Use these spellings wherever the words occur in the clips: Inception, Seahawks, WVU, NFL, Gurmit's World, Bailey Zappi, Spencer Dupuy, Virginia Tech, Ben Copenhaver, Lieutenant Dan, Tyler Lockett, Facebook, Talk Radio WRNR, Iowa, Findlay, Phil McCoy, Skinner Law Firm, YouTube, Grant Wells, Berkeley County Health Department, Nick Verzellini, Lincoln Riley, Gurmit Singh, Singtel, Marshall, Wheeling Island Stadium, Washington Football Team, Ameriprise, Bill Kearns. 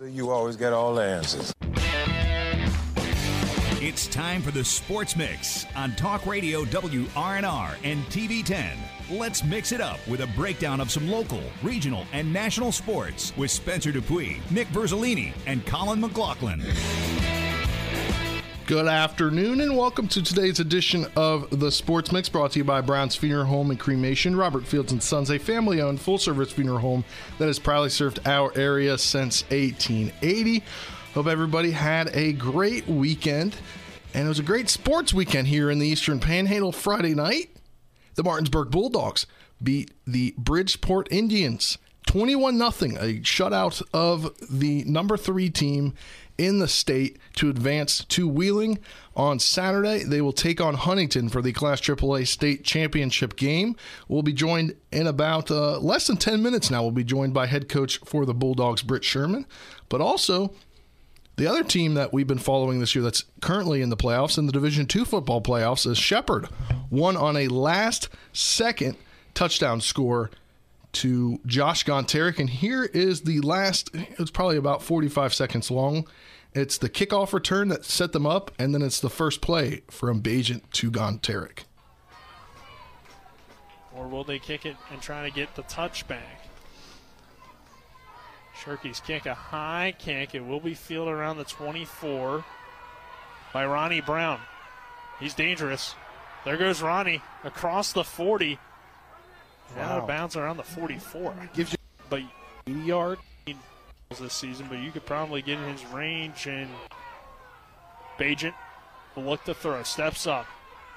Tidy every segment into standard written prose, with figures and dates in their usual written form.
So you always got all the answers. It's time for the Sports Mix on Talk Radio WRNR and TV10. Let's mix it up with a breakdown of some local, regional, and national sports with Spencer Dupuy, Nick Verzellini, and Colin McLaughlin. Good afternoon and welcome to today's edition of The Sports Mix, brought to you by Brown's Funeral Home and Cremation, Robert Fields & Sons, a family-owned full-service funeral home that has proudly served our area since 1880. Hope everybody had a great weekend, and it was a great sports weekend here in the Eastern Panhandle. Friday night, the Martinsburg Bulldogs beat the Bridgeport Indians 21-0, a shutout of the number 3 team in the state to advance to Wheeling. On Saturday, they will take on Huntington for the Class AAA State Championship game. We'll be joined in about less than 10 minutes now. We'll be joined by head coach for the Bulldogs, Britt Sherman, but also the other team that we've been following this year that's currently in the playoffs, in the Division II football playoffs, is Shepherd. Won on a last-second touchdown score to Josh Gontarik, and here is the last, it's probably about 45 seconds long. It's the kickoff return that set them up, and then it's the first play from Bagent to Gontarik. Or will they kick it and try to get the touchback? Sharkies kick a high kick. It will be fielded around the 24 by Ronnie Brown. He's dangerous. There goes Ronnie across the 40. Wow. Out of bounds around the 44. Gives you but 80 yard this season, but you could probably get in his range, and Bagent will look to throw. Steps up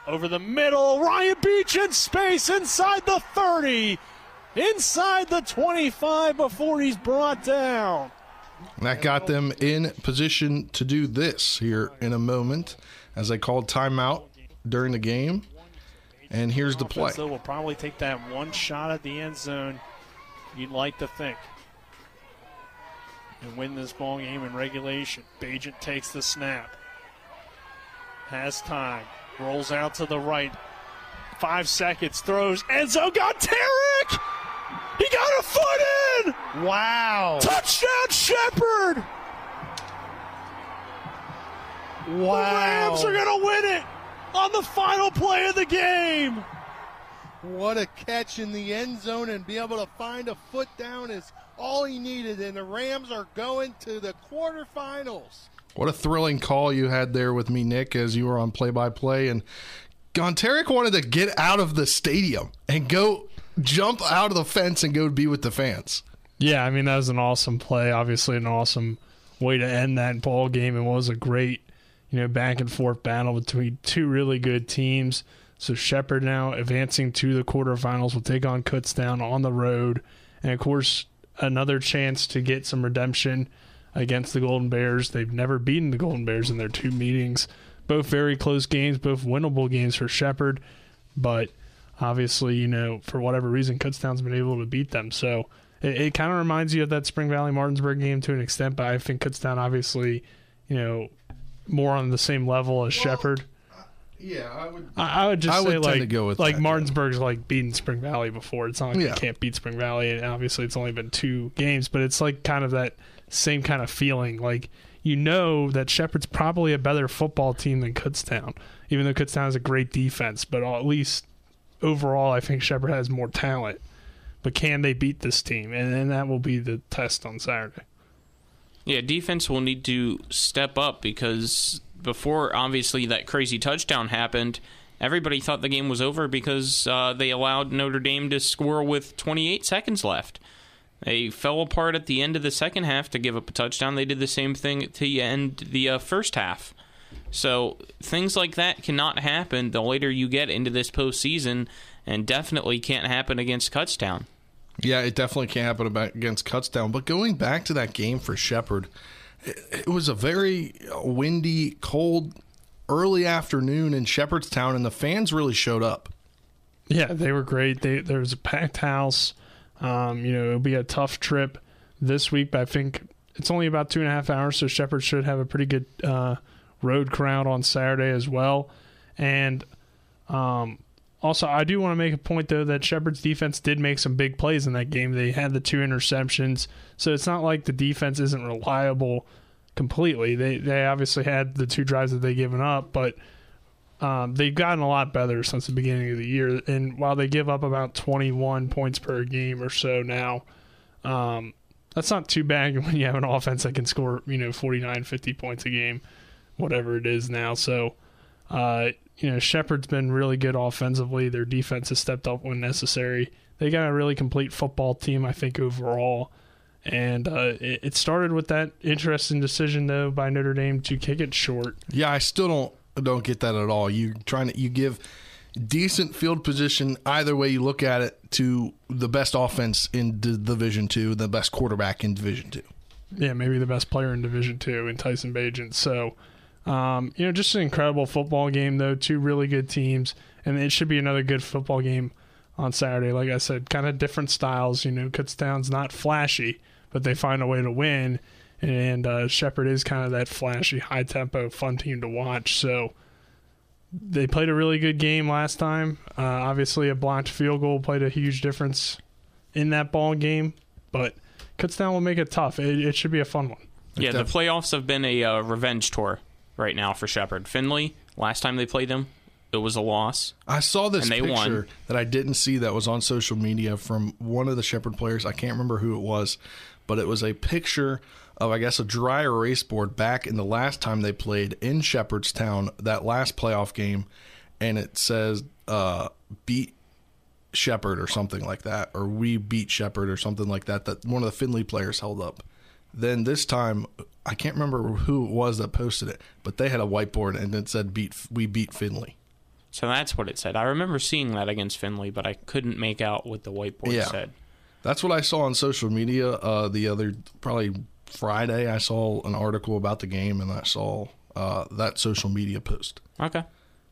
over the middle. Ryan Beach in space inside the 30, inside the 25 before he's brought down. That got them in position to do this here in a moment as they called timeout during the game. And here's the play. So we'll probably take that one shot at the end zone, you'd like to think, and win this ball game in regulation. Bagent takes the snap. Has time. Rolls out to the right. 5 seconds. Throws. Enzo Gontarik! He got a foot in! Wow. Touchdown, Shepherd! Wow. The Rams are going to win it on the final play of the game. What a catch in the end zone, and be able to find a foot down is all he needed, and the Rams are going to the quarterfinals. What a thrilling call you had there with me, Nick, as you were on play-by-play. And Gontarik wanted to get out of the stadium and go jump out of the fence and go be with the fans. Yeah, I mean, that was an awesome play. Obviously an awesome way to end that ball game. It was a great, you know, back and forth battle between two really good teams. So Shepherd now advancing to the quarterfinals will take on Kutztown on the road. And of course, another chance to get some redemption against the Golden Bears. They've never beaten the Golden Bears in their two meetings. Both very close games, both winnable games for Shepherd. But obviously, you know, for whatever reason, Kutztown's been able to beat them. So it kind of reminds you of that Spring Valley-Martinsburg game to an extent. But I think Kutztown obviously, you know, more on the same level as Shepherd. Yeah, I would say Martinsburg's like beaten Spring Valley before. It's not like you can't beat Spring Valley, and obviously it's only been 2 games, but it's like kind of that same kind of feeling. Like, you know that Shepherd's probably a better football team than Kutztown, even though Kutztown has a great defense, but at least overall I think Shepherd has more talent. But can they beat this team? And then that will be the test on Saturday. Yeah, defense will need to step up, because before, obviously, that crazy touchdown happened, everybody thought the game was over because they allowed Notre Dame to score with 28 seconds left. They fell apart at the end of the second half to give up a touchdown. They did the same thing to end the first half. So things like that cannot happen the later you get into this postseason, and definitely can't happen against Kutztown. Yeah, it definitely can't happen against Kutztown. But going back to that game for Shepherd, it was a very windy, cold, early afternoon in Shepherdstown, and the fans really showed up. Yeah, they were great. There was a packed house. You know, it'll be a tough trip this week, but I think it's only about 2.5 hours, so Shepherd should have a pretty good road crowd on Saturday as well. And Also, I do want to make a point, though, that Shepherd's defense did make some big plays in that game. They had the 2 interceptions, so it's not like the defense isn't reliable completely. They obviously had the 2 drives that they've given up, but they've gotten a lot better since the beginning of the year. And while they give up about 21 points per game or so now, that's not too bad when you have an offense that can score, 49, 50 points a game, whatever it is now. So, Shepherd's been really good offensively. Their defense has stepped up when necessary. They got a really complete football team, I think, overall. And it started with that interesting decision, though, by Notre Dame to kick it short. Yeah, I still don't get that at all. You give decent field position either way you look at it to the best offense in Division II, the best quarterback in Division II. Yeah, maybe the best player in Division II in Tyson Bagent. So, just an incredible football game, though. 2 really good teams, and it should be another good football game on Saturday. Like I said, kind of different styles. Kutztown's not flashy, but they find a way to win. And Shepherd is kind of that flashy, high-tempo, fun team to watch. So they played a really good game last time. Obviously, a blocked field goal played a huge difference in that ball game. But Kutztown will make it tough. It should be a fun one. Yeah, the playoffs have been a revenge tour right now for Shepherd. Findlay, last time they played him, it was a loss. I saw this picture that I didn't see that was on social media from one of the Shepherd players. I can't remember who it was, but it was a picture of, I guess, a dry erase board back in the last time they played in Shepherdstown, that last playoff game, and it says beat Shepherd or something like that, or we beat Shepherd or something like that, that one of the Findlay players held up. Then this time, I can't remember who it was that posted it, but they had a whiteboard and it said we beat Findlay. So that's what it said. I remember seeing that against Findlay, but I couldn't make out what the whiteboard said. That's what I saw on social media the other, probably Friday. I saw an article about the game, and I saw that social media post. Okay.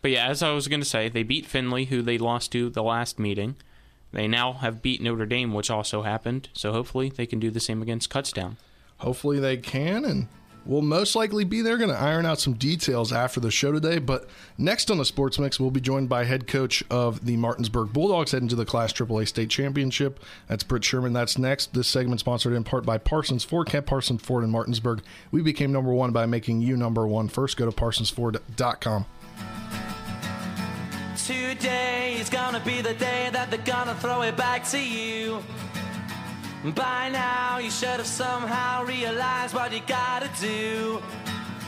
But yeah, as I was going to say, they beat Findlay, who they lost to the last meeting. They now have beat Notre Dame, which also happened. So hopefully they can do the same against Kutztown. Hopefully they can, and we'll most likely be there. Going to iron out some details after the show today. But next on the Sports Mix, we'll be joined by head coach of the Martinsburg Bulldogs heading to the Class AAA State Championship. That's Britt Sherman. That's next. This segment sponsored in part by Parsons Ford. Kept Parsons Ford in Martinsburg. We became number one by making you number one first. Go to ParsonsFord.com. Today is going to be the day that they're going to throw it back to you. By now, you should have somehow realized what you gotta do.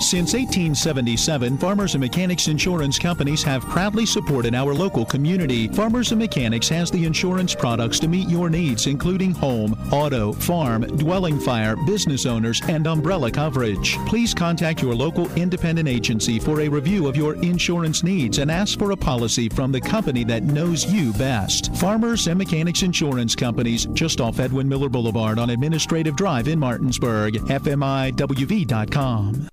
Since 1877, Farmers and Mechanics Insurance Companies have proudly supported our local community. Farmers and Mechanics has the insurance products to meet your needs, including home, auto, farm, dwelling fire, business owners, and umbrella coverage. Please contact your local independent agency for a review of your insurance needs and ask for a policy from the company that knows you best. Farmers and Mechanics Insurance Companies, just off Edwin Miller Boulevard on Administrative Drive in Martinsburg. FMIWV.com.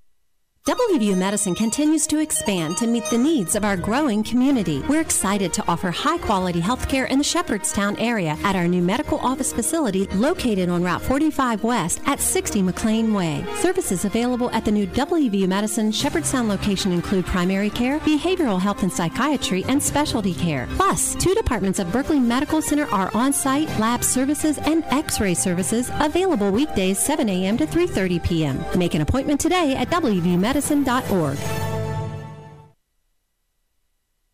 WVU Medicine continues to expand to meet the needs of our growing community. We're excited to offer high-quality health care in the Shepherdstown area at our new medical office facility located on Route 45 West at 60 McLean Way. Services available at the new WVU Medicine Shepherdstown location include primary care, behavioral health and psychiatry, and specialty care. Plus, 2 departments of Berkeley Medical Center are on-site, lab services, and X-ray services available weekdays 7 a.m. to 3:30 p.m. Make an appointment today at WVU Medicine.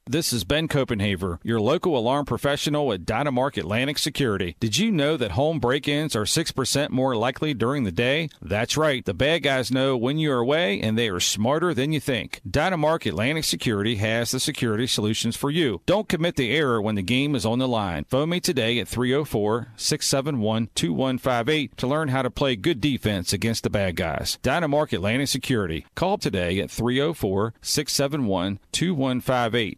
This is Ben Copenhaver, your local alarm professional at Dynamark Atlantic Security. Did you know that home break-ins are 6% more likely during the day? That's right. The bad guys know when you're away, and they are smarter than you think. Dynamark Atlantic Security has the security solutions for you. Don't commit the error when the game is on the line. Phone me today at 304-671-2158 to learn how to play good defense against the bad guys. Dynamark Atlantic Security. Call today at 304-671-2158.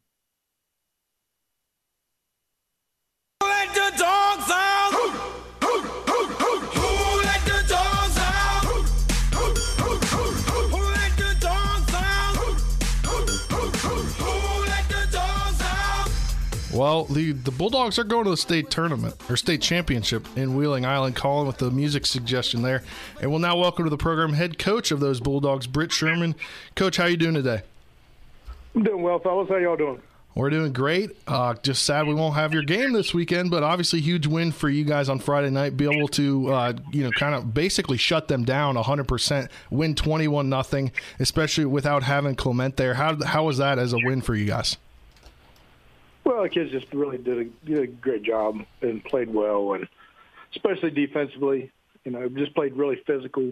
Let the dogs out! Who let the dogs out? Who let the dogs out? Who let the dogs out? Well, the Bulldogs are going to the state tournament, or state championship in Wheeling Island, Colin, with the music suggestion there. And we'll now welcome to the program head coach of those Bulldogs, Britt Sherman. Coach, how are you doing today? I'm doing well, fellas. How y'all doing? We're doing great. Just sad we won't have your game this weekend, but obviously huge win for you guys on Friday night. Be able to, kind of basically shut them down 100%, win 21-0, especially without having Clement there. How was that as a win for you guys? Well, the kids just really did a great job and played well, and especially defensively. Just played really physical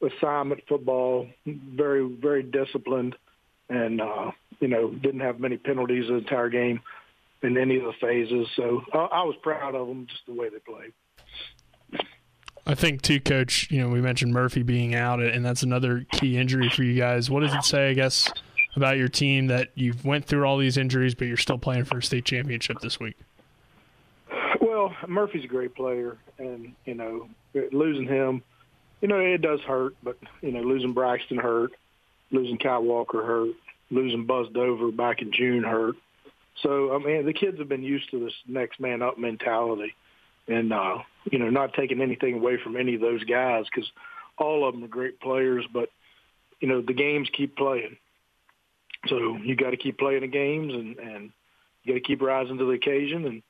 assignment football, very, very disciplined, and didn't have many penalties the entire game in any of the phases. So I was proud of them, just the way they played. I think, too, Coach, we mentioned Murphy being out, and that's another key injury for you guys. What does it say, I guess, about your team that you've went through all these injuries, but you're still playing for a state championship this week? Well, Murphy's a great player, and, losing him, it does hurt, but, losing Braxton hurt, losing Kai Walker hurt. Losing Buzz Dover back in June hurt. So, the kids have been used to this next man up mentality and, not taking anything away from any of those guys because all of them are great players, but, the games keep playing. So you got to keep playing the games and you got to keep rising to the occasion and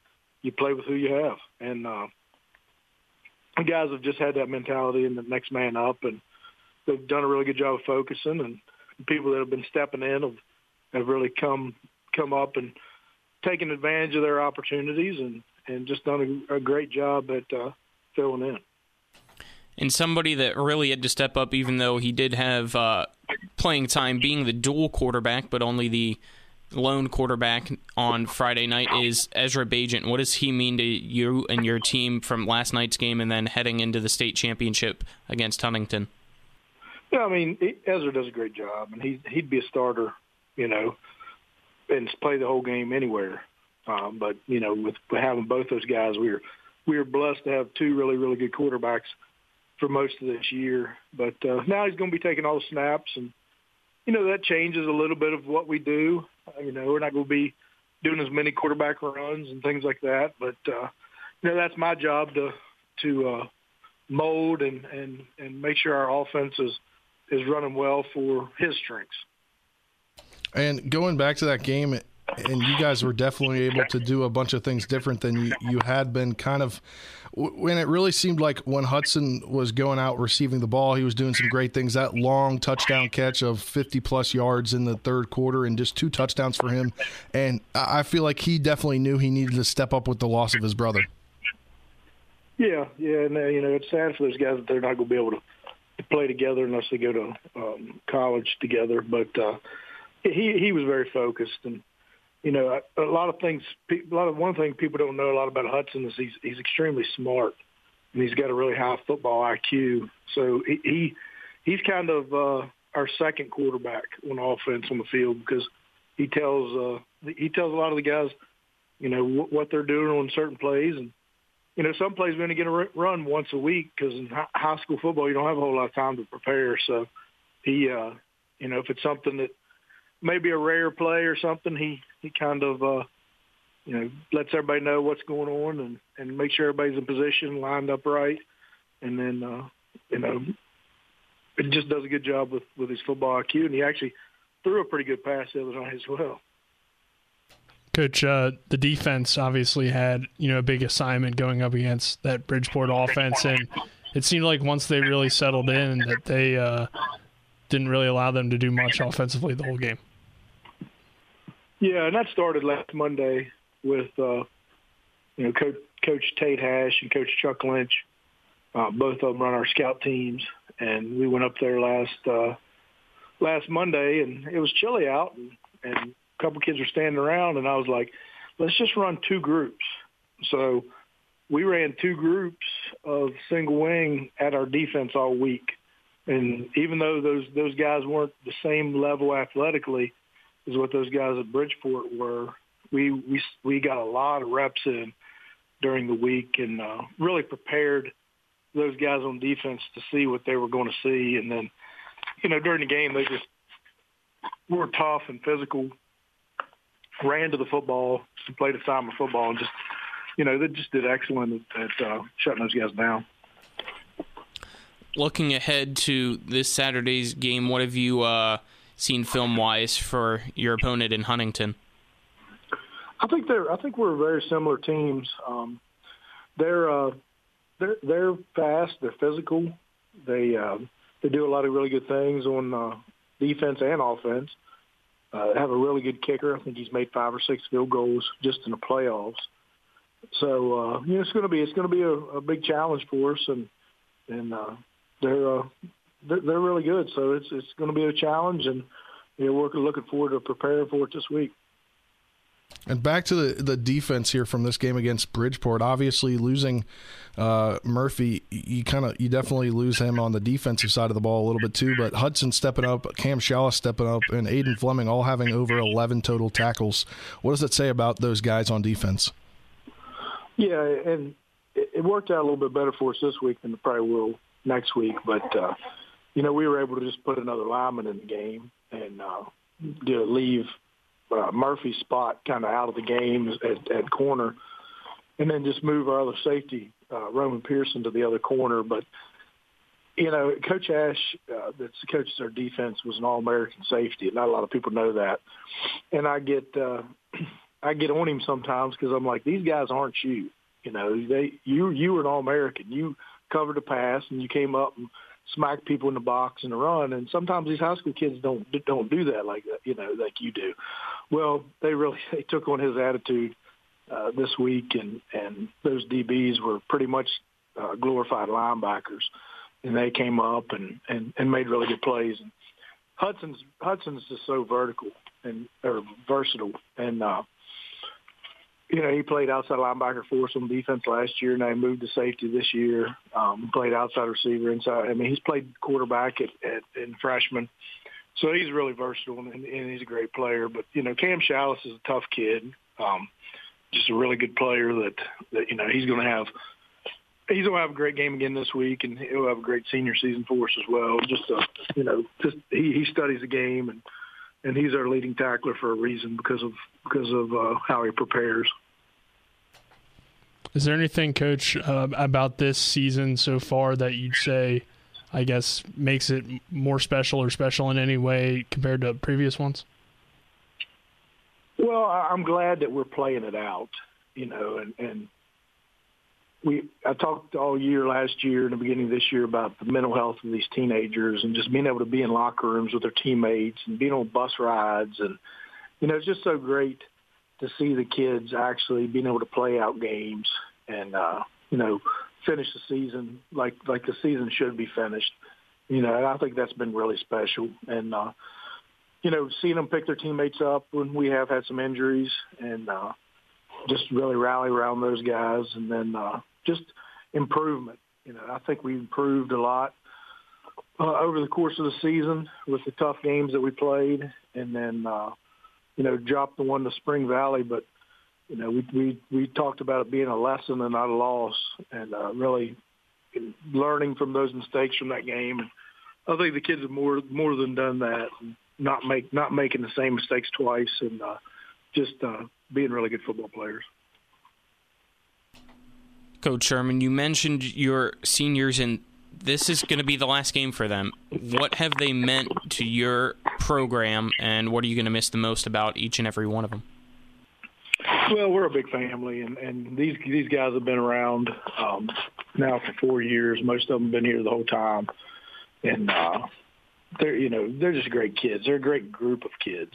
you play with who you have. And the guys have just had that mentality and the next man up, and they've done a really good job of focusing, and people that have been stepping in have really come up and taken advantage of their opportunities and just done a great job at filling in. And somebody that really had to step up, even though he did have playing time being the dual quarterback, but only the lone quarterback on Friday night, is Ezra Bagent. What does he mean to you and your team from last night's game and then heading into the state championship against Huntington? Yeah, Ezra does a great job, and he'd be a starter, and play the whole game anywhere. But with having both those guys, we were blessed to have two really, really good quarterbacks for most of this year. But now he's going to be taking all the snaps, and that changes a little bit of what we do. We're not going to be doing as many quarterback runs and things like that. But that's my job to mold and make sure our offense is running well for his strengths. And going back to that game, and you guys were definitely able to do a bunch of things different than you had been kind of when it really seemed like when Hudson was going out receiving the ball, he was doing some great things. That long touchdown catch of 50-plus yards in the third quarter and just two touchdowns for him. And I feel like he definitely knew he needed to step up with the loss of his brother. Yeah, and it's sad for those guys that they're not going to be able to play together unless they go to college together. But he was very focused, and one thing people don't know a lot about Hudson is he's extremely smart, and he's got a really high football IQ. So he's kind of our second quarterback on offense on the field because he tells a lot of the guys what they're doing on certain plays. And some plays we only get a run once a week because in high school football you don't have a whole lot of time to prepare. So he, if it's something that maybe a rare play or something, he kind of, lets everybody know what's going on and make sure everybody's in position, lined up right, and then, it just does a good job with his football IQ. And he actually threw a pretty good pass the other night as well. Coach, the defense obviously had, a big assignment going up against that Bridgeport offense, and it seemed like once they really settled in that they didn't really allow them to do much offensively the whole game. Yeah, and that started last Monday with, Coach Tate Hash and Coach Chuck Lynch. Both of them run our scout teams, and we went up there last Monday, and it was chilly out, and couple kids were standing around, and I was like, let's just run two groups. So we ran two groups of single wing at our defense all week. And even though those guys weren't the same level athletically as what those guys at Bridgeport were, we got a lot of reps in during the week and really prepared those guys on defense to see what they were going to see. And then, you know, during the game, they just were tough and physical, ran to the football, played a time of football, and just, you know, they just did excellent at shutting those guys down. Looking ahead to this Saturday's game, what have you seen film-wise for your opponent in Huntington? I think we're very similar teams. They're fast. They're physical. They do a lot of really good things on defense and offense. They have a really good kicker. I think he's made 5 or 6 field goals just in the playoffs. So you know, it's going to be a big challenge for us, and they're really good. So it's going to be a challenge, and you know, we're looking forward to preparing for it this week. And back to the defense here from this game against Bridgeport. Obviously, losing Murphy, you definitely lose him on the defensive side of the ball a little bit too. But Hudson stepping up, Cam Shaw stepping up, and Aiden Fleming all having over 11 total tackles. What does it say about those guys on defense? Yeah, and it worked out a little bit better for us this week than it probably will next week. But you know, we were able to just put another lineman in the game and leave Murphy's spot kind of out of the game at corner, and then just move our other safety, Roman Pearson, to the other corner. But, you know, Coach Ash, that's the coach of our defense, was an All-American safety. Not a lot of people know that. And I get on him sometimes because I'm like, these guys aren't you. You know, you were an All-American. You covered a pass, and you came up and smacked people in the box and the run. And sometimes these high school kids don't do that like that, you know, like you do. Well, they took on his attitude this week, and those DBs were pretty much glorified linebackers, and they came up and made really good plays. And Hudson's just so versatile, and you know, he played outside linebacker for us on defense last year, and I moved to safety this year. Played outside receiver, inside. I mean, he's played quarterback in freshman. So he's really versatile, and he's a great player. But, you know, Cam Chalice is a tough kid, just a really good player that you know, he's going to have a great game again this week, and he'll have a great senior season for us as well. He studies the game, and he's our leading tackler for a reason because of how he prepares. Is there anything, Coach, about this season so far that you'd say, I guess, makes it more special or special in any way compared to previous ones? Well, I'm glad that we're playing it out, you know, and I talked all year last year and the beginning of this year about the mental health of these teenagers and just being able to be in locker rooms with their teammates and being on bus rides. And, you know, it's just so great to see the kids actually being able to play out games and, you know, finish the season like the season should be finished. You know, and I think that's been really special. And, you know, seeing them pick their teammates up when we have had some injuries and just really rally around those guys, and then just improvement. You know, I think we improved a lot over the course of the season with the tough games that we played, and then, you know, dropped the one to Spring Valley, but, you know, we talked about it being a lesson and not a loss, and really learning from those mistakes from that game. And I think the kids have more than done that, and not making the same mistakes twice, and just being really good football players. Coach Sherman, you mentioned your seniors, and this is going to be the last game for them. What have they meant to your program, and what are you going to miss the most about each and every one of them? Well, we're a big family, and these guys have been around now for 4 years. Most of them have been here the whole time, and they're just great kids. They're a great group of kids.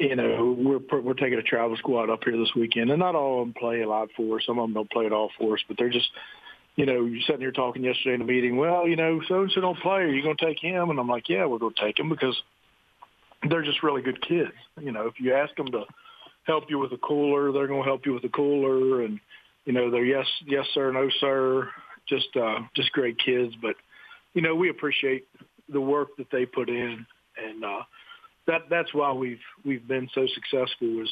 You know, we're taking a travel squad up here this weekend, and not all of them play a lot for us. Some of them don't play at all for us, but they're just, you know, you're sitting here talking yesterday in a meeting, well, you know, so-and-so don't play. Are you going to take him? And I'm like, yeah, we're going to take him because they're just really good kids. You know, if you ask them to help you with a cooler, they're going to help you with a cooler. And you know, they're yes sir, no sir, just great kids. But, you know, we appreciate the work that they put in, and that's why we've been so successful. Was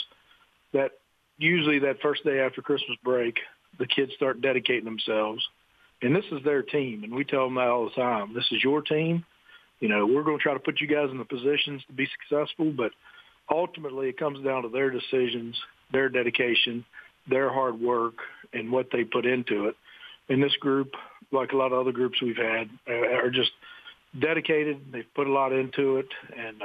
that usually that first day after Christmas break, the kids start dedicating themselves, and this is their team, and we tell them that all the time. This is your team. You know, we're going to try to put you guys in the positions to be successful, but ultimately it comes down to their decisions, their dedication, their hard work, and what they put into it. And this group, like a lot of other groups we've had, are just dedicated. They've put a lot into it, and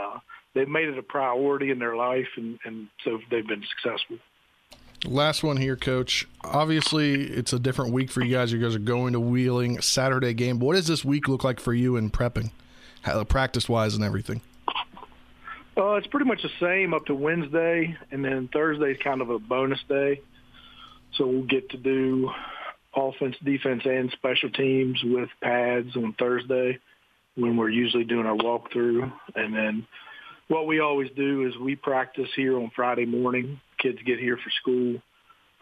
they've made it a priority in their life, and so they've been successful. Last one here, Coach. Obviously, it's a different week for you guys. You guys are going to Wheeling, Saturday game. But what does this week look like for you in prepping, practice-wise and everything? It's pretty much the same up to Wednesday, and then Thursday is kind of a bonus day. So we'll get to do offense, defense, and special teams with pads on Thursday when we're usually doing our walkthrough. And then what we always do is we practice here on Friday morning. Kids get here for school.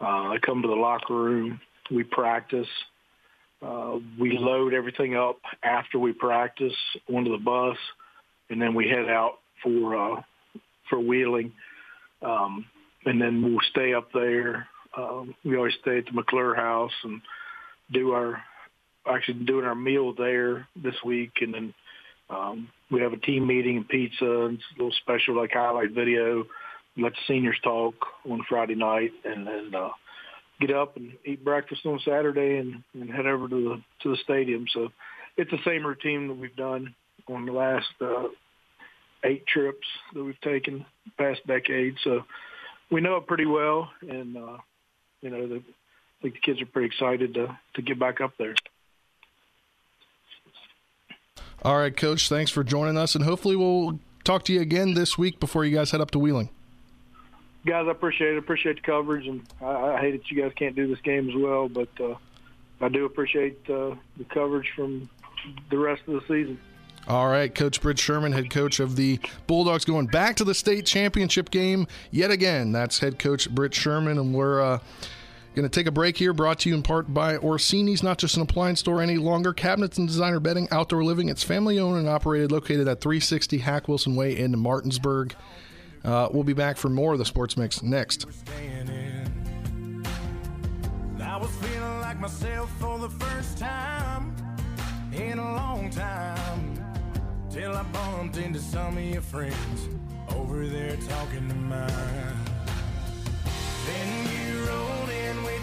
They come to the locker room. We practice. We load everything up after we practice onto the bus, and then we head out for Wheeling. And then we'll stay up there. We always stay at the McClure house and doing our meal there this week. And then we have a team meeting and pizza and a little special like highlight video. Let the seniors talk on Friday night, and then get up and eat breakfast on Saturday and head over to the stadium. So it's the same routine that we've done on the last 8 trips that we've taken the past decade. So we know it pretty well, and you know, I think the kids are pretty excited to get back up there. All right, Coach, thanks for joining us, and hopefully we'll talk to you again this week before you guys head up to Wheeling. Guys, I appreciate it. Appreciate the coverage, and I hate that you guys can't do this game as well, but I do appreciate the coverage from the rest of the season. All right, Coach Britt Sherman, head coach of the Bulldogs, going back to the state championship game yet again. That's head coach Britt Sherman, and we're going to take a break here, brought to you in part by Orsini's, not just an appliance store any longer. Cabinets and designer bedding, outdoor living. It's family-owned and operated, located at 360 Hack Wilson Way in Martinsburg. We'll be back for more of the Sports Mix next. I was feeling like myself for the first time in a long time, till I bumped into some of your friends over there talking to mine. Then you rolled in with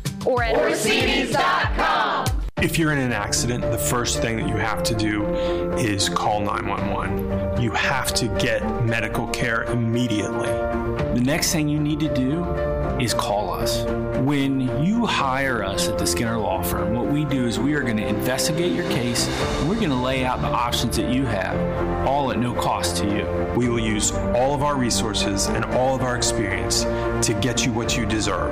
or at Orsini's.com. If you're in an accident, the first thing that you have to do is call 911. You have to get medical care immediately. The next thing you need to do is call us. When you hire us at the Skinner Law Firm, what we do is we are going to investigate your case. We're going to lay out the options that you have, all at no cost to you. We will use all of our resources and all of our experience to get you what you deserve.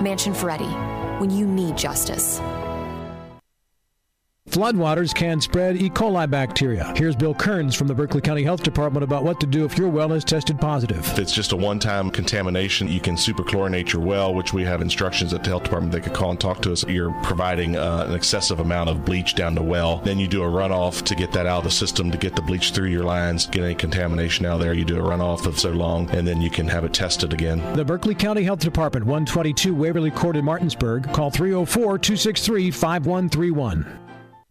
Mansion Ferretti, when you need justice. Floodwaters can spread E. coli bacteria. Here's Bill Kearns from the Berkeley County Health Department about what to do if your well has tested positive. If it's just a one-time contamination, you can superchlorinate your well, which we have instructions at the health department. They could call and talk to us. You're providing an excessive amount of bleach down the well. Then you do a runoff to get that out of the system, to get the bleach through your lines, get any contamination out of there. You do a runoff of so long, and then you can have it tested again. The Berkeley County Health Department, 122 Waverly Court in Martinsburg. Call 304-263-5131.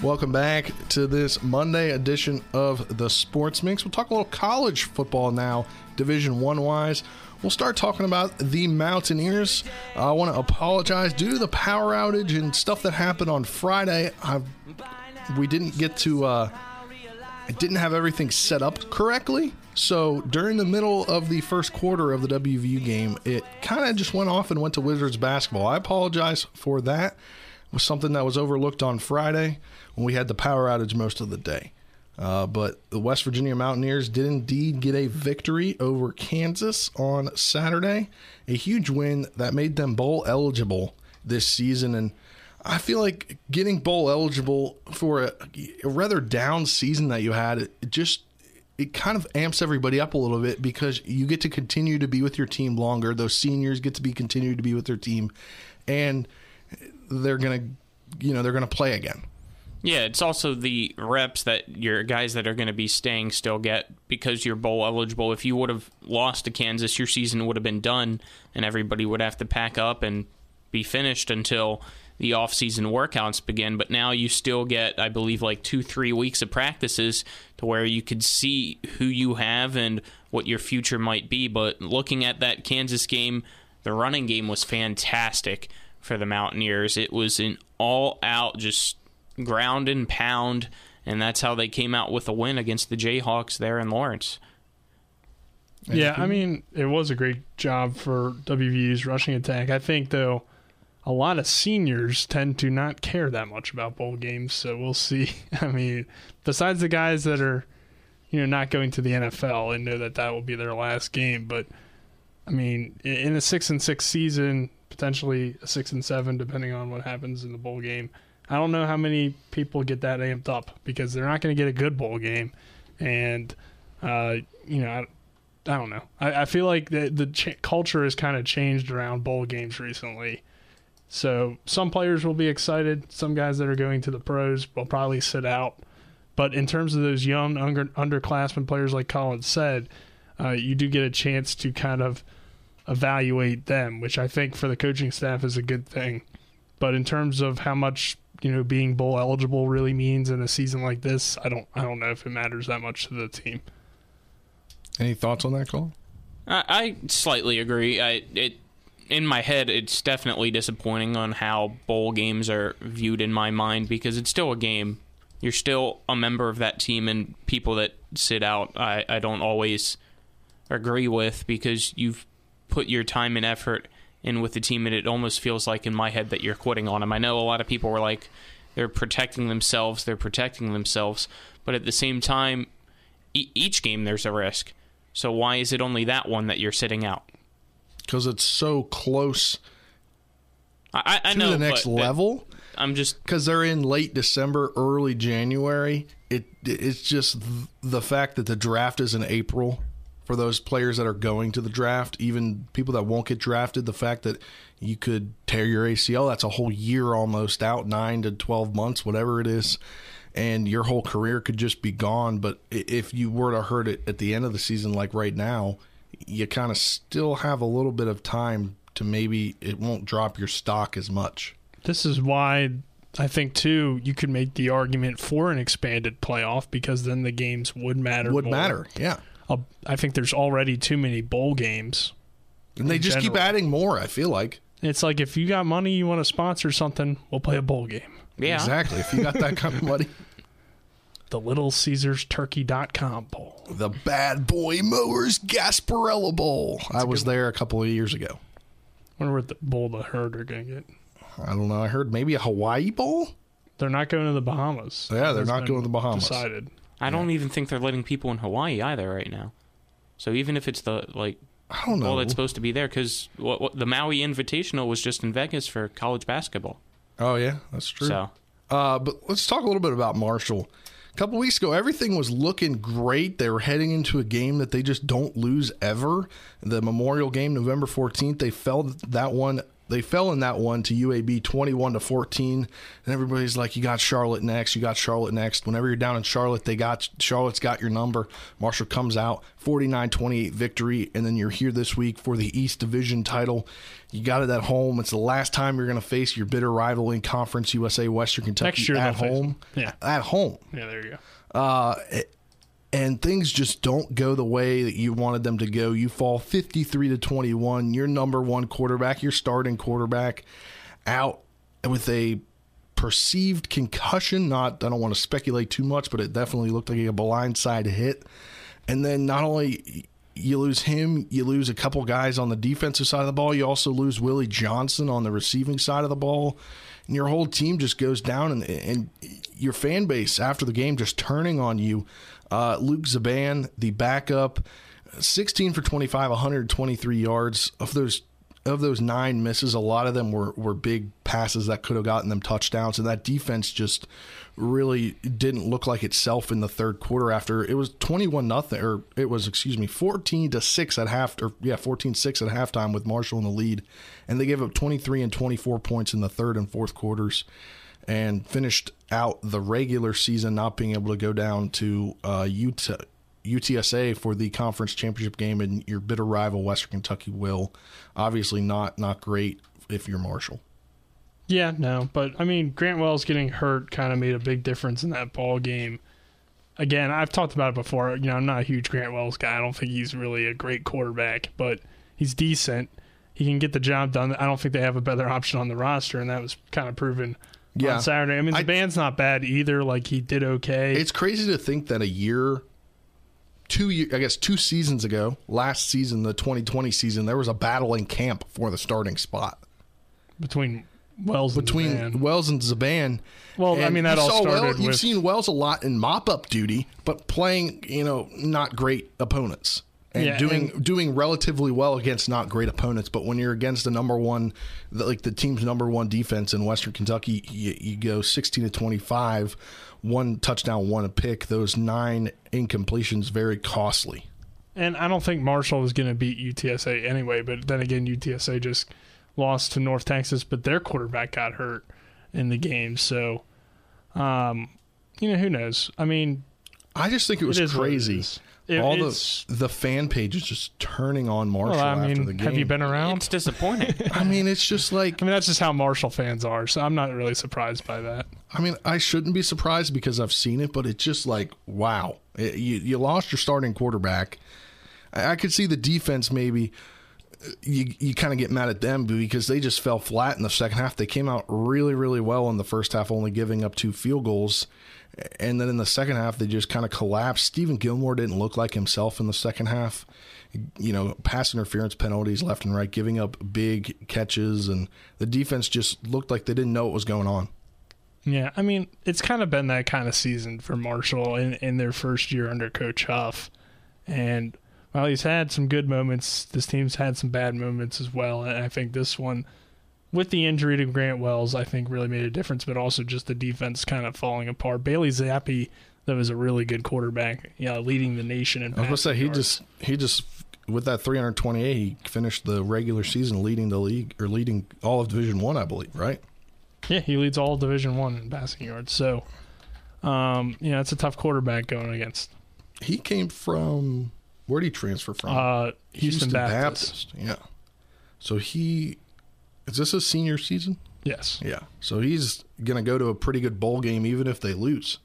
Welcome back to this Monday edition of the Sports Mix. We'll talk a little college football now, Division I-wise. We'll start talking about the Mountaineers. I want to apologize. Due to the power outage and stuff that happened on Friday, we didn't get to... I didn't have everything set up correctly. So during the middle of the first quarter of the WVU game, it kind of just went off and went to Wizards basketball. I apologize for that. Was something that was overlooked on Friday when we had the power outage most of the day. But the West Virginia Mountaineers did indeed get a victory over Kansas on Saturday, a huge win that made them bowl eligible this season. And I feel like getting bowl eligible for a rather down season that you had, it kind of amps everybody up a little bit because you get to continue to be with your team longer. Those seniors get to continue to be with their team. And they're gonna play again. Yeah, it's also the reps that your guys that are going to be staying still get because you're bowl eligible. If you would have lost to Kansas, your season would have been done, and everybody would have to pack up and be finished until the off-season workouts begin. But now you still get, I believe, like 2-3 weeks of practices to where you could see who you have and what your future might be. But looking at that Kansas game, the running game was fantastic for the Mountaineers. It was an all-out just ground and pound, and that's how they came out with a win against the Jayhawks there in Lawrence. Yeah, I mean, it was a great job for WVU's rushing attack. I think, though, a lot of seniors tend to not care that much about bowl games, so we'll see. I mean, besides the guys that are, not going to the NFL and know that will be their last game, but, I mean, in a 6-6 season, potentially a 6-7, depending on what happens in the bowl game. I don't know how many people get that amped up because they're not going to get a good bowl game. And, I don't know. I feel like the culture has kind of changed around bowl games recently. So some players will be excited. Some guys that are going to the pros will probably sit out. But in terms of those young underclassmen players, like Colin said, you do get a chance to kind of evaluate them, which I think for the coaching staff is a good thing. But in terms of how much being bowl eligible really means in a season like this, I don't know if it matters that much to the team. Any thoughts on that, Cole? I slightly agree. In my head, it's definitely disappointing on how bowl games are viewed in my mind because it's still a game. You're still a member of that team, and people that sit out I don't always agree with because you've put your time and effort in with the team, and it almost feels like in my head that you're quitting on them. I know a lot of people were like, they're protecting themselves, but at the same time, each game there's a risk. So why is it only that one that you're sitting out? Because it's so close to the next level. I'm just... Because they're in late December, early January. It's just the fact that the draft is in April. For those players that are going to the draft, even people that won't get drafted, the fact that you could tear your ACL, that's a whole year almost out, 9 to 12 months, whatever it is, and your whole career could just be gone. But if you were to hurt it at the end of the season, like right now, you kind of still have a little bit of time to maybe it won't drop your stock as much. This is why I think, too, you could make the argument for an expanded playoff because then the games would matter. Would more. Matter, yeah. I think there's already too many bowl games. And they just keep adding more, I feel like. It's like, if you got money, you want to sponsor something, we'll play a bowl game. Yeah. Exactly. If you got that kind of money. the Little Caesars Turkey.com Bowl. The Bad Boy Mowers Gasparilla Bowl. I was there a couple of years ago. I wonder what the bowl the Herd are going to get. I don't know. I heard maybe a Hawaii Bowl? They're not going to the Bahamas. Yeah, they're not going to the Bahamas. Decided. I don't even think they're letting people in Hawaii either right now. So even if it's the, like, I don't know. Bowl that's supposed to be there, because the Maui Invitational was just in Vegas for college basketball. Oh, yeah, that's true. So, but let's talk a little bit about Marshall. A couple weeks ago, everything was looking great. They were heading into a game that they just don't lose ever. The Memorial game, November 14th, they fell in that one to UAB 21-14, and everybody's like, you got Charlotte next, you got Charlotte next. Whenever you're down in Charlotte, Charlotte's got your number. Marshall comes out, 49-28 victory, and then you're here this week for the East Division title. You got it at home. It's the last time you're going to face your bitter rival in Conference USA, Western Kentucky, at home. Yeah. At home. Yeah, there you go. And things just don't go the way that you wanted them to go. You fall 53-21. Your number one quarterback, your starting quarterback, out with a perceived concussion. I don't want to speculate too much, but it definitely looked like a blindside hit. And then not only you lose him, you lose a couple guys on the defensive side of the ball. You also lose Willie Johnson on the receiving side of the ball. And your whole team just goes down, and your fan base after the game just turning on you. Luke Zaban, the backup, 16-for-25, 123 yards. Of those nine misses, a lot of them were big passes that could have gotten them touchdowns. And that defense just really didn't look like itself in the third quarter. After it was 21-0, or it was 14-6 at half, or 14-6 at halftime with Marshall in the lead, and they gave up 23 and 24 points in the third and fourth quarters, and finished out the regular season not being able to go down to UTSA for the conference championship game, and your bitter rival Western Kentucky will. Obviously not great if you're Marshall. Yeah, no, but I mean, Grant Wells getting hurt kind of made a big difference in that ball game. Again, I've talked about it before. You know, I'm not a huge Grant Wells guy. I don't think he's really a great quarterback, but he's decent. He can get the job done. I don't think they have a better option on the roster, and that was kind of proven on Saturday. I mean, Zaban's not bad either. Like, he did okay. It's crazy to think that two seasons ago, last season, the 2020 season, there was a battle in camp for the starting spot between Wells and Zaban. Well, and I mean, that all started with... You've seen Wells a lot in mop-up duty, but playing, not great opponents. And doing relatively well against not great opponents. But when you're against the number one, like the team's number one defense in Western Kentucky, you go 16-25, one touchdown, one pick. Those nine incompletions, very costly. And I don't think Marshall is going to beat UTSA anyway. But then again, UTSA just lost to North Texas, but their quarterback got hurt in the game. So, who knows? I mean, I just think it was crazy. The fan page is just turning on Marshall after the game. Have you been around? It's disappointing. It's just like... that's just how Marshall fans are, so I'm not really surprised by that. I shouldn't be surprised because I've seen it, but it's just like, wow. You lost your starting quarterback. I could see the defense maybe... You kind of get mad at them because they just fell flat in the second half. They came out really, really well in the first half, only giving up two field goals. And then in the second half, they just kind of collapsed. Stephen Gilmore didn't look like himself in the second half. Pass interference penalties left and right, giving up big catches. And the defense just looked like they didn't know what was going on. Yeah, it's kind of been that kind of season for Marshall in their first year under Coach Huff. And... well, he's had some good moments. This team's had some bad moments as well. And I think this one, with the injury to Grant Wells, I think really made a difference, but also just the defense kind of falling apart. Bailey Zappi, that was a really good quarterback, leading the nation in passing yards. I was going to say, he just with that 328, he finished the regular season leading the league, or leading all of Division I, believe, right? Yeah, he leads all of Division I in passing yards. So, it's a tough quarterback going against. He came from... where did he transfer from? Houston Baptist. Yeah. So is this his senior season? Yes. Yeah. So he's going to go to a pretty good bowl game, even if they lose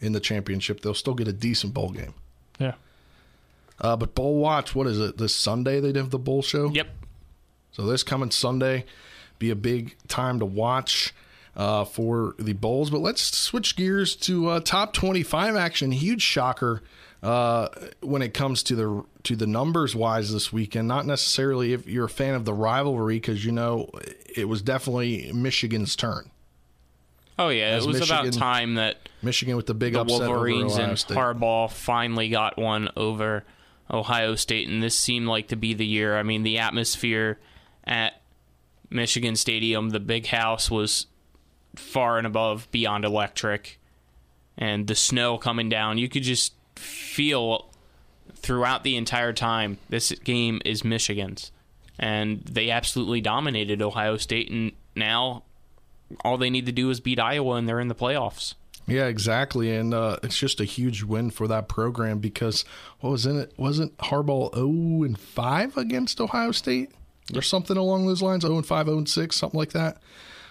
in the championship. They'll still get a decent bowl game. Yeah. But bowl watch, what is it? This Sunday they have the bowl show? Yep. So this coming Sunday, be a big time to watch. for the Bulls. But let's switch gears to top 25 action. Huge shocker when it comes to the numbers wise this weekend. Not necessarily if you're a fan of the rivalry, because you know it was definitely Michigan's turn. Oh yeah, it was about time that Michigan with the big upset over Ohio State. The Wolverines and Harbaugh finally got one over Ohio State, and this seemed like to be the year. I mean, the atmosphere at Michigan Stadium, the big house, was far and above beyond electric, and the snow coming down, you could just feel throughout the entire time this game is Michigan's, and they absolutely dominated Ohio State, and now all they need to do is beat Iowa, and they're in the playoffs. Yeah, exactly, and it's just a huge win for that program because what was in it? Wasn't Harbaugh 0-5 against Ohio State or something along those lines? 0-5, 0-6, something like that.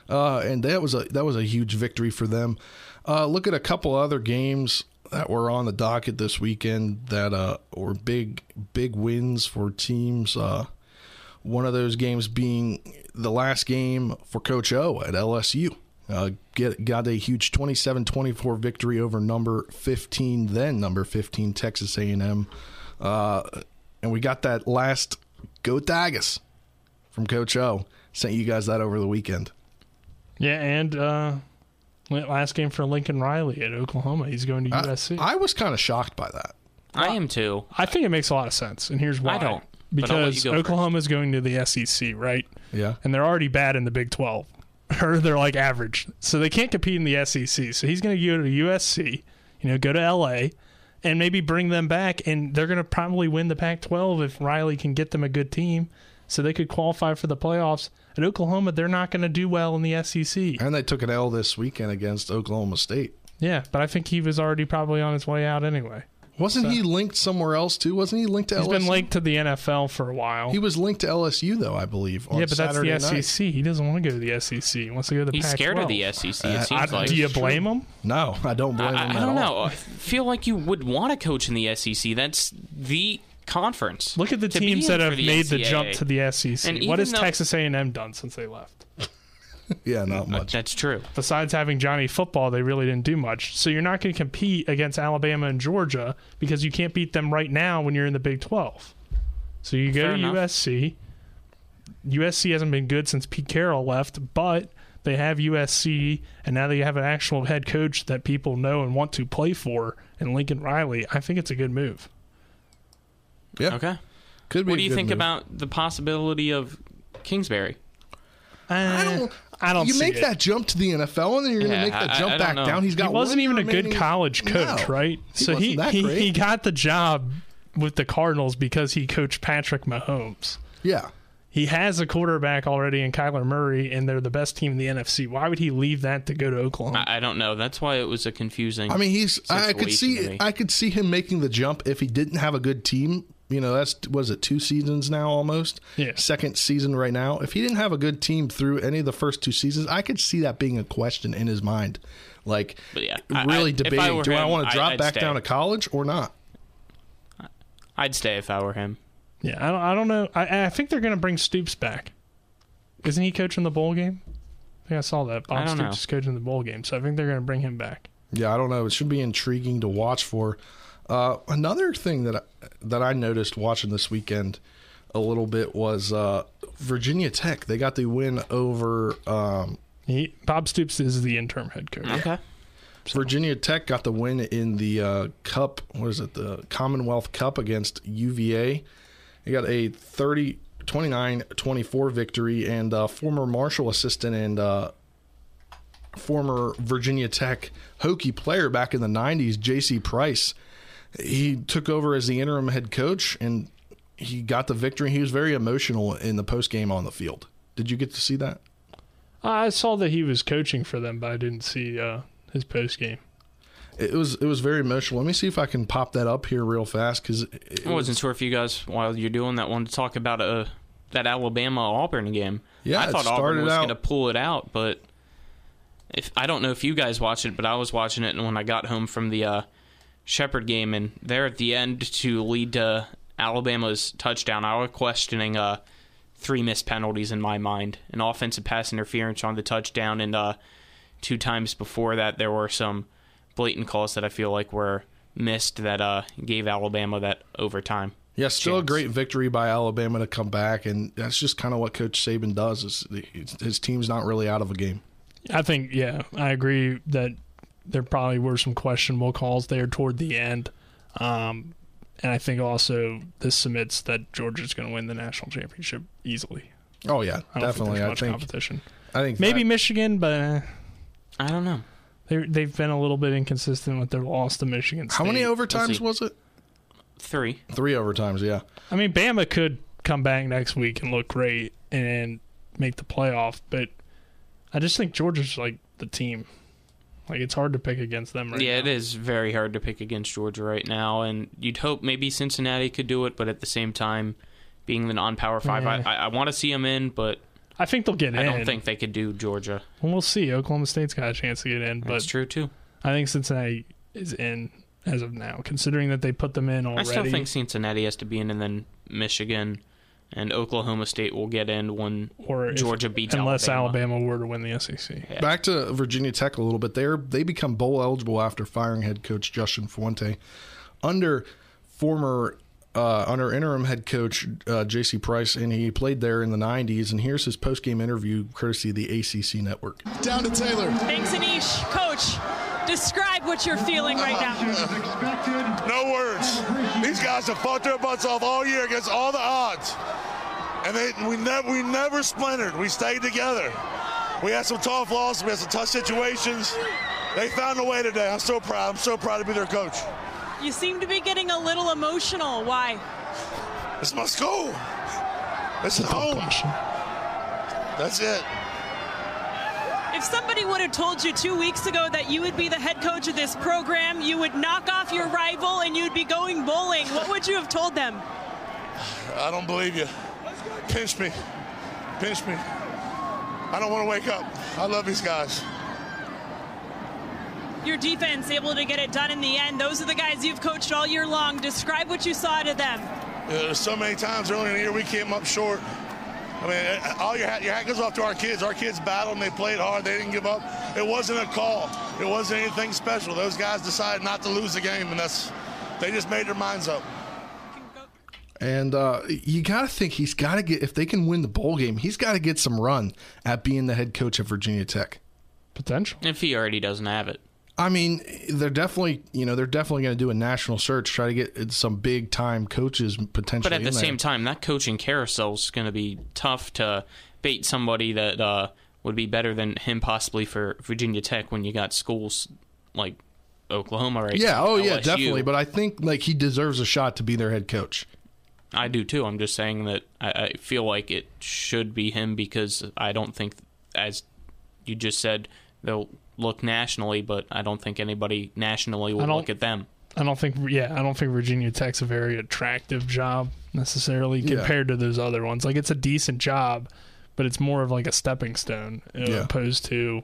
And that was a huge victory for them. Look at a couple other games that were on the docket this weekend that were big wins for teams. One of those games being the last game for Coach O at LSU. Got a huge 27-24 victory over number 15 Texas A&M. And we got that last "Go Tigers" from Coach O. Sent you guys that over the weekend. Yeah, and last game for Lincoln Riley at Oklahoma. He's going to USC. I was kind of shocked by that. I am too. I think it makes a lot of sense, and here's why. I don't. Because Oklahoma's going to the SEC, right? Yeah. And they're already bad in the Big 12. Or they're like average. So they can't compete in the SEC. So he's going to go to USC, go to LA, and maybe bring them back. And they're going to probably win the Pac-12 if Riley can get them a good team. So they could qualify for the playoffs. At Oklahoma, they're not going to do well in the SEC. And they took an L this weekend against Oklahoma State. Yeah, but I think he was already probably on his way out anyway. Wasn't he linked somewhere else, too? Wasn't he linked to LSU? He's been linked to the NFL for a while. He was linked to LSU, though, I believe, on Saturday night. Yeah, but that's the SEC. He doesn't want to go to the SEC. He wants to go to the Pac-12. He's scared of the SEC, it seems like. Do you blame him? No, I don't blame him at all. I don't know. I feel like you would want to coach in the SEC. That's the conference. Look at the teams that have made the jump to the SEC. What has Texas A&M done since they left? Yeah, not much. That's true. Besides having Johnny Football, they really didn't do much. So you're not going to compete against Alabama and Georgia because you can't beat them right now when you're in the Big 12. So you go to USC. USC hasn't been good since Pete Carroll left, but they have USC, and now they have an actual head coach that people know and want to play for in Lincoln Riley. I think it's a good move. Yeah. Okay. Could be. What do you think about the possibility of Kingsbury? I don't. You make it. That jump to the NFL, and then you're going to make that jump back down. He wasn't even a good college coach, right? So he got the job with the Cardinals because he coached Patrick Mahomes. Yeah, he has a quarterback already in Kyler Murray, and they're the best team in the NFC. Why would he leave that to go to Oklahoma? I don't know. That's why it was a confusing. I mean, I could see him making the jump if he didn't have a good team. That's 2 seasons now almost? Yeah. Second season right now. If he didn't have a good team through any of the first 2 seasons, I could see that being a question in his mind. Debating, do I want to drop back down to college or not? I'd stay if I were him. Yeah, I don't know. I think they're going to bring Stoops back. Isn't he coaching the bowl game? I think I saw that. Bob Stoops is coaching the bowl game, so I think they're going to bring him back. Yeah, I don't know. It should be intriguing to watch for. Another thing that I noticed watching this weekend a little bit was Virginia Tech. They got the win over... Bob Stoops is the interim head coach. Okay. So. Virginia Tech got the win in the Cup. What is it? The Commonwealth Cup against UVA. They got a 29-24 victory, and former Marshall assistant and... former Virginia Tech Hokie player back in the 90s, J.C. Price. He took over as the interim head coach, and he got the victory. He was very emotional in the postgame on the field. Did you get to see that? I saw that he was coaching for them, but I didn't see his postgame. It was very emotional. Let me see if I can pop that up here real fast. Cause I wasn't sure if you guys, while you're doing that, wanted to talk about that Alabama-Auburn game. Yeah, I thought Auburn was going to pull it out, but... I don't know if you guys watched it, but I was watching it, and when I got home from the Shepherd game, and there at the end to lead to Alabama's touchdown, I was questioning 3 missed penalties in my mind, an offensive pass interference on the touchdown, and two times before that, there were some blatant calls that I feel like were missed that gave Alabama that overtime. Yeah, still chance. A great victory by Alabama to come back, and that's just kind of what Coach Saban does. Is his team's not really out of a game. I think, yeah, I agree that there probably were some questionable calls there toward the end. And I think also this submits that Georgia's going to win the national championship easily. Oh, yeah, definitely. I don't think there's much competition. I think maybe Michigan, but I don't know. They've been a little bit inconsistent with their loss to Michigan State. How many overtimes was it? Three overtimes, yeah. I mean, Bama could come back next week and look great and make the playoff, but I just think Georgia's like the team. Like, it's hard to pick against them right now. Yeah, it is very hard to pick against Georgia right now, and you'd hope maybe Cincinnati could do it, but at the same time, being the non-Power 5, yeah. I want to see them in, but I think they'll get in. I don't think they could do Georgia. Well, we'll see. Oklahoma State's got a chance to get in. But that's true, too. I think Cincinnati is in as of now, considering that they put them in already. I still think Cincinnati has to be in, and then Michigan and Oklahoma State will get in when Georgia beats Alabama. Unless Alabama were to win the SEC. Yeah. Back to Virginia Tech a little bit. They become bowl eligible after firing head coach Justin Fuente. Under interim head coach J.C. Price, and he played there in the 90s, and here's his post-game interview courtesy of the ACC Network. Down to Taylor. Thanks, Anish. Coach, describe what you're feeling right now. No words. These guys have fought their butts off all year against all the odds, and we never splintered. We stayed together. We had some tough losses. We had some tough situations. They found a way today. I'm so proud. I'm so proud to be their coach. You seem to be getting a little emotional. Why? It's my school. This is home. That's it. If somebody would have told you 2 weeks ago that you would be the head coach of this program, you would knock off your rival, and you'd be going bowling, what would you have told them? I don't believe you. Pinch me. Pinch me. I don't want to wake up. I love these guys. Your defense able to get it done in the end. Those are the guys you've coached all year long. Describe what you saw to them. There's so many times earlier in the year we came up short. I mean, all your hat goes off to our kids. Our kids battled and they played hard. They didn't give up. It wasn't a call. It wasn't anything special. Those guys decided not to lose the game, and they just made their minds up. And you got to think he's got to get, if they can win the bowl game, he's got to get some run at being the head coach of Virginia Tech. Potential. If he already doesn't have it. I mean, they're definitely going to do a national search, try to get some big time coaches potentially. But at the same time, that coaching carousel is going to be tough to bait somebody that would be better than him possibly for Virginia Tech when you got schools like Oklahoma, right? Yeah, oh yeah, definitely. But I think like he deserves a shot to be their head coach. I do too. I'm just saying that I feel like it should be him because I don't think, as you just said, they'll look nationally, but I don't think anybody nationally will look at them. I don't think Virginia Tech's a very attractive job necessarily compared to those other ones. Like, it's a decent job, but it's more of like a stepping stone opposed to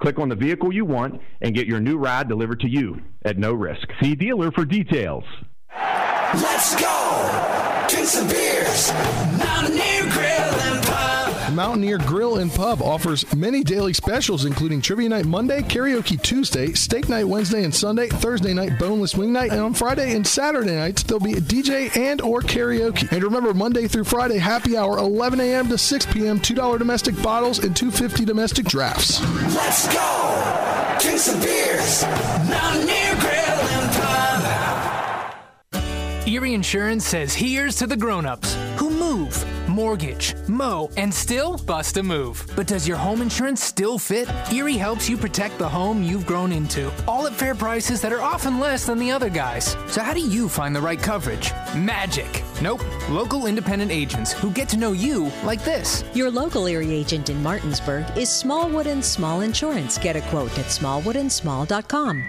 Click on the vehicle you want and get your new ride delivered to you at no risk. See dealer for details. Let's go! Drink some beers! Mountaineer Grill and Pub! Mountaineer Grill and Pub offers many daily specials, including Trivia Night Monday, Karaoke Tuesday, Steak Night Wednesday and Sunday, Thursday night Boneless Wing Night, and on Friday and Saturday nights, there'll be a DJ and or karaoke. And remember, Monday through Friday, happy hour, 11 a.m. to 6 p.m., $2 domestic bottles and $2.50 domestic drafts. Let's go! Drink some beers! Mountaineer Grill and Pub! Erie Insurance says here's to the grown-ups who move, mortgage, mow, and still bust a move. But does your home insurance still fit? Erie helps you protect the home you've grown into, all at fair prices that are often less than the other guys. So how do you find the right coverage? Magic. Nope. Local independent agents who get to know you like this. Your local Erie agent in Martinsburg is Smallwood and Small Insurance. Get a quote at smallwoodandsmall.com.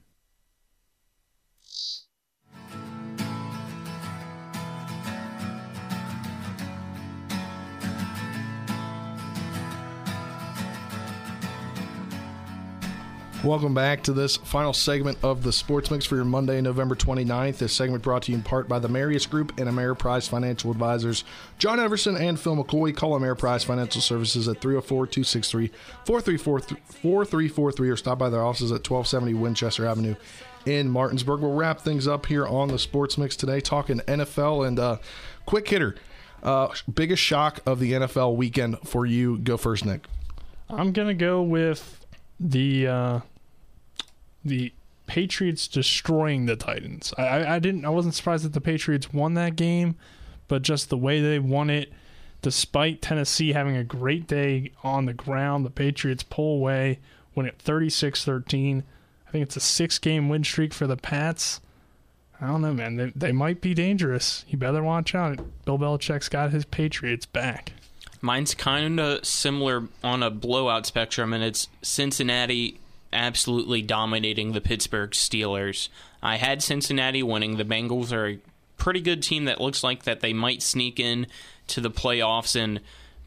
Welcome back to this final segment of the Sports Mix for your Monday, November 29th. This segment brought to you in part by the Marius Group and Ameriprise Financial Advisors. John Everson and Phil McCoy. Call Ameriprise Financial Services at 304-263-4343 or stop by their offices at 1270 Winchester Avenue in Martinsburg. We'll wrap things up here on the Sports Mix today, talking NFL and quick hitter. Biggest shock of the NFL weekend for you. Go first, Nick. I'm going to go with the Patriots destroying the Titans. I wasn't surprised that the Patriots won that game, but just the way they won it, despite Tennessee having a great day on the ground, the Patriots pull away, win it 36-13. I think it's a 6-game win streak for the Pats. I don't know, man. They might be dangerous. You better watch out. Bill Belichick's got his Patriots back. Mine's kind of similar on a blowout spectrum, and it's Cincinnati absolutely dominating the Pittsburgh Steelers. I had Cincinnati winning. The Bengals are a pretty good team that looks like that they might sneak in to the playoffs and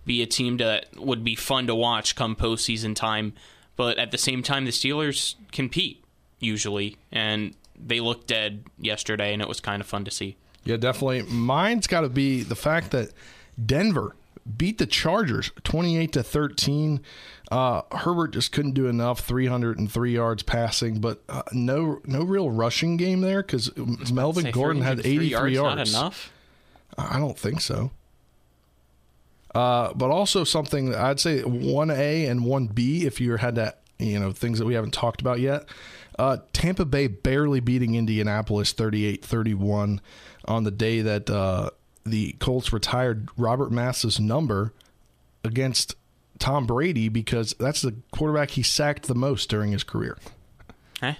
be a team that would be fun to watch come postseason time. But at the same time, the Steelers compete usually, and they looked dead yesterday, and it was kind of fun to see. Yeah, definitely. Mine's got to be the fact that Denver beat the Chargers 28-13. Herbert just couldn't do enough, 303 yards passing, but no real rushing game there because Melvin Gordon had 83 yards. Not enough? I don't think so. But also something that I'd say 1A and 1B, if you had that, things that we haven't talked about yet. Tampa Bay barely beating Indianapolis 38-31 on the day that the Colts retired Robert Mass's number against Tom Brady because that's the quarterback he sacked the most during his career. Huh?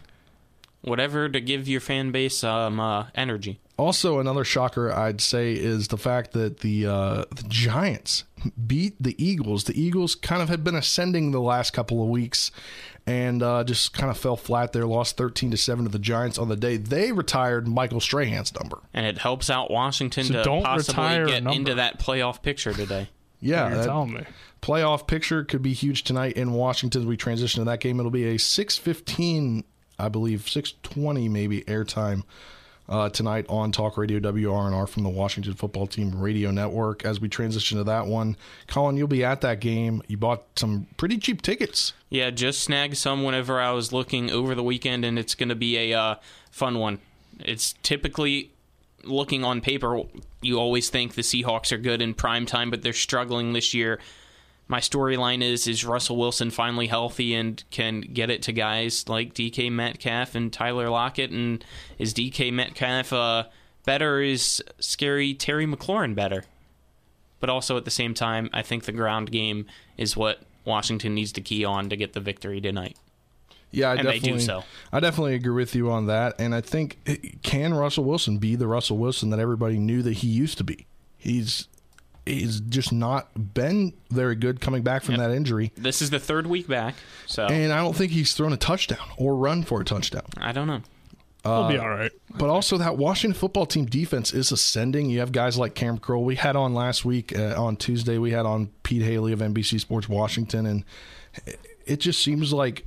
Whatever to give your fan base energy. Also, another shocker I'd say is the fact that the Giants beat the Eagles. The Eagles kind of had been ascending the last couple of weeks and just kind of fell flat there, lost 13-7 to the Giants on the day they retired Michael Strahan's number. And it helps out Washington so to possibly get into that playoff picture today. Yeah, you're telling me. Playoff picture could be huge tonight in Washington as we transition to that game. It'll be a 6:15, I believe, 6:20 maybe airtime tonight on Talk Radio WRNR from the Washington Football Team Radio Network. As we transition to that one, Colin, you'll be at that game. You bought some pretty cheap tickets. Yeah, just snagged some whenever I was looking over the weekend, and it's going to be a fun one. It's typically, looking on paper, you always think the Seahawks are good in prime time, but they're struggling this year. My storyline is Russell Wilson finally healthy and can get it to guys like DK Metcalf and Tyler Lockett? And is DK Metcalf better? Is scary Terry McLaurin better? But also at the same time, I think the ground game is what Washington needs to key on to get the victory tonight. Yeah, I definitely agree with you on that. And I think, can Russell Wilson be the Russell Wilson that everybody knew that he used to be? He's is just not been very good coming back from that injury. This is the third week back. So, and I don't think he's thrown a touchdown or run for a touchdown. I don't know. He'll be all right. But also that Washington football team defense is ascending. You have guys like Cam Curl. We had on last week on Tuesday, we had on Pete Haley of NBC Sports Washington. And it just seems like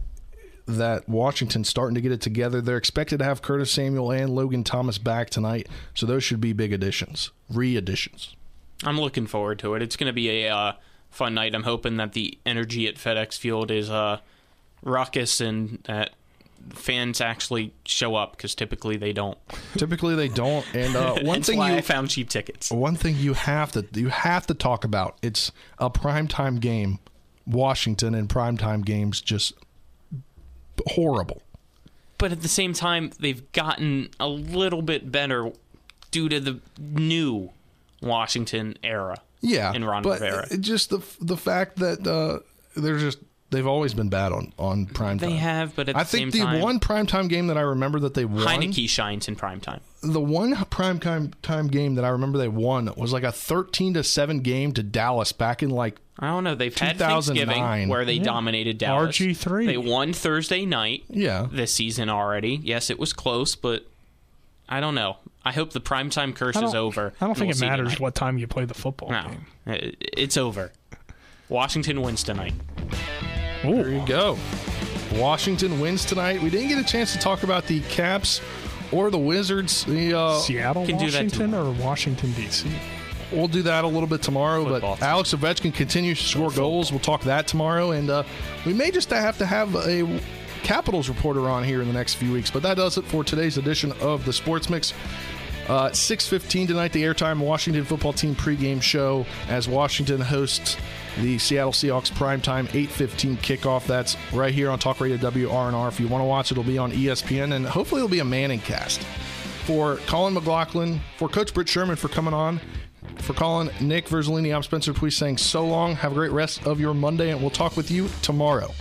that Washington's starting to get it together. They're expected to have Curtis Samuel and Logan Thomas back tonight. So those should be big additions, re-additions. I'm looking forward to it. It's going to be a fun night. I'm hoping that the energy at FedEx Field is raucous and that fans actually show up, because typically they don't. And one thing I found cheap tickets. One thing you have to talk about. It's a primetime game. Washington and primetime games just horrible. But at the same time, they've gotten a little bit better due to the new Washington era. Yeah, and Ron Rivera. Just the fact that they've always been bad on primetime. They have, but at the same time, one primetime game that I remember that they won... Heineke shines in primetime. The one primetime game that I remember they won was like a 13-7 game to Dallas back in like 2009. I don't know. They've had Thanksgiving where they dominated Dallas. RG3. They won Thursday night this season already. Yes, it was close, but I don't know. I hope the primetime curse is over. I don't think it matters what time you play the football game. It's over. Washington wins tonight. Ooh. There you go. Washington wins tonight. We didn't get a chance to talk about the Caps or the Wizards. Seattle, Washington, or Washington, D.C.? We'll do that a little bit tomorrow, but Alex Ovechkin continues to score goals. We'll talk that tomorrow, and we may just have to have a Capitals reporter on here in the next few weeks, but that does it for today's edition of the Sports Mix. 6:15 tonight, the Airtime Washington football team pregame show as Washington hosts the Seattle Seahawks primetime 8:15 kickoff. That's right here on Talk Radio WRNR. If you want to watch, it'll be on ESPN, and hopefully it'll be a Manning cast. For Colin McLaughlin, for Coach Britt Sherman for coming on, for Colin, Nick Verzellini, I'm Spencer Puig saying so long. Have a great rest of your Monday, and we'll talk with you tomorrow.